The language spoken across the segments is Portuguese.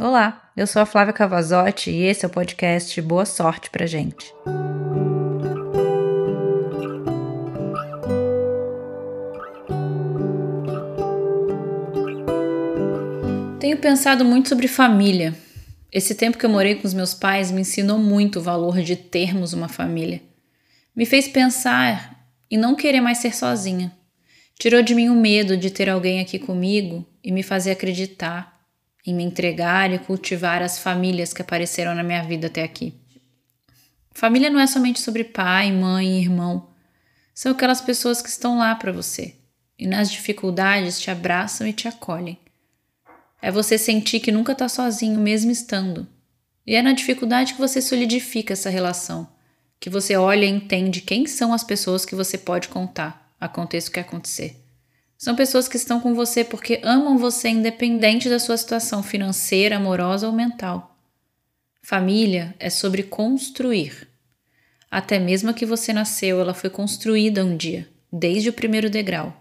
Olá, eu sou a Flávia Cavazotti e esse é o podcast Boa Sorte Pra Gente. Tenho pensado muito sobre família. Esse tempo que eu morei com os meus pais me ensinou muito o valor de termos uma família. Me fez pensar e não querer mais ser sozinha. Tirou de mim o medo de ter alguém aqui comigo e me fazer acreditar em me entregar e cultivar as famílias que apareceram na minha vida até aqui. Família não é somente sobre pai, mãe e irmão. São aquelas pessoas que estão lá para você e nas dificuldades te abraçam e te acolhem. É você sentir que nunca está sozinho mesmo estando. E é na dificuldade que você solidifica essa relação, que você olha e entende quem são as pessoas que você pode contar, aconteça o que acontecer. São pessoas que estão com você porque amam você independente da sua situação financeira, amorosa ou mental. Família é sobre construir. Até mesmo a que você nasceu, ela foi construída um dia, desde o primeiro degrau.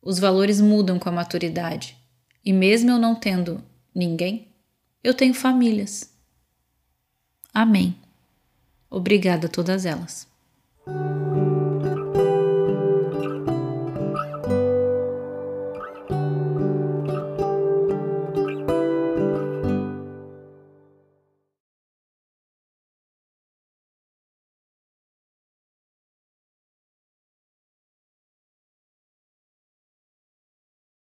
Os valores mudam com a maturidade. E mesmo eu não tendo ninguém, eu tenho famílias. Amém. Obrigada a todas elas.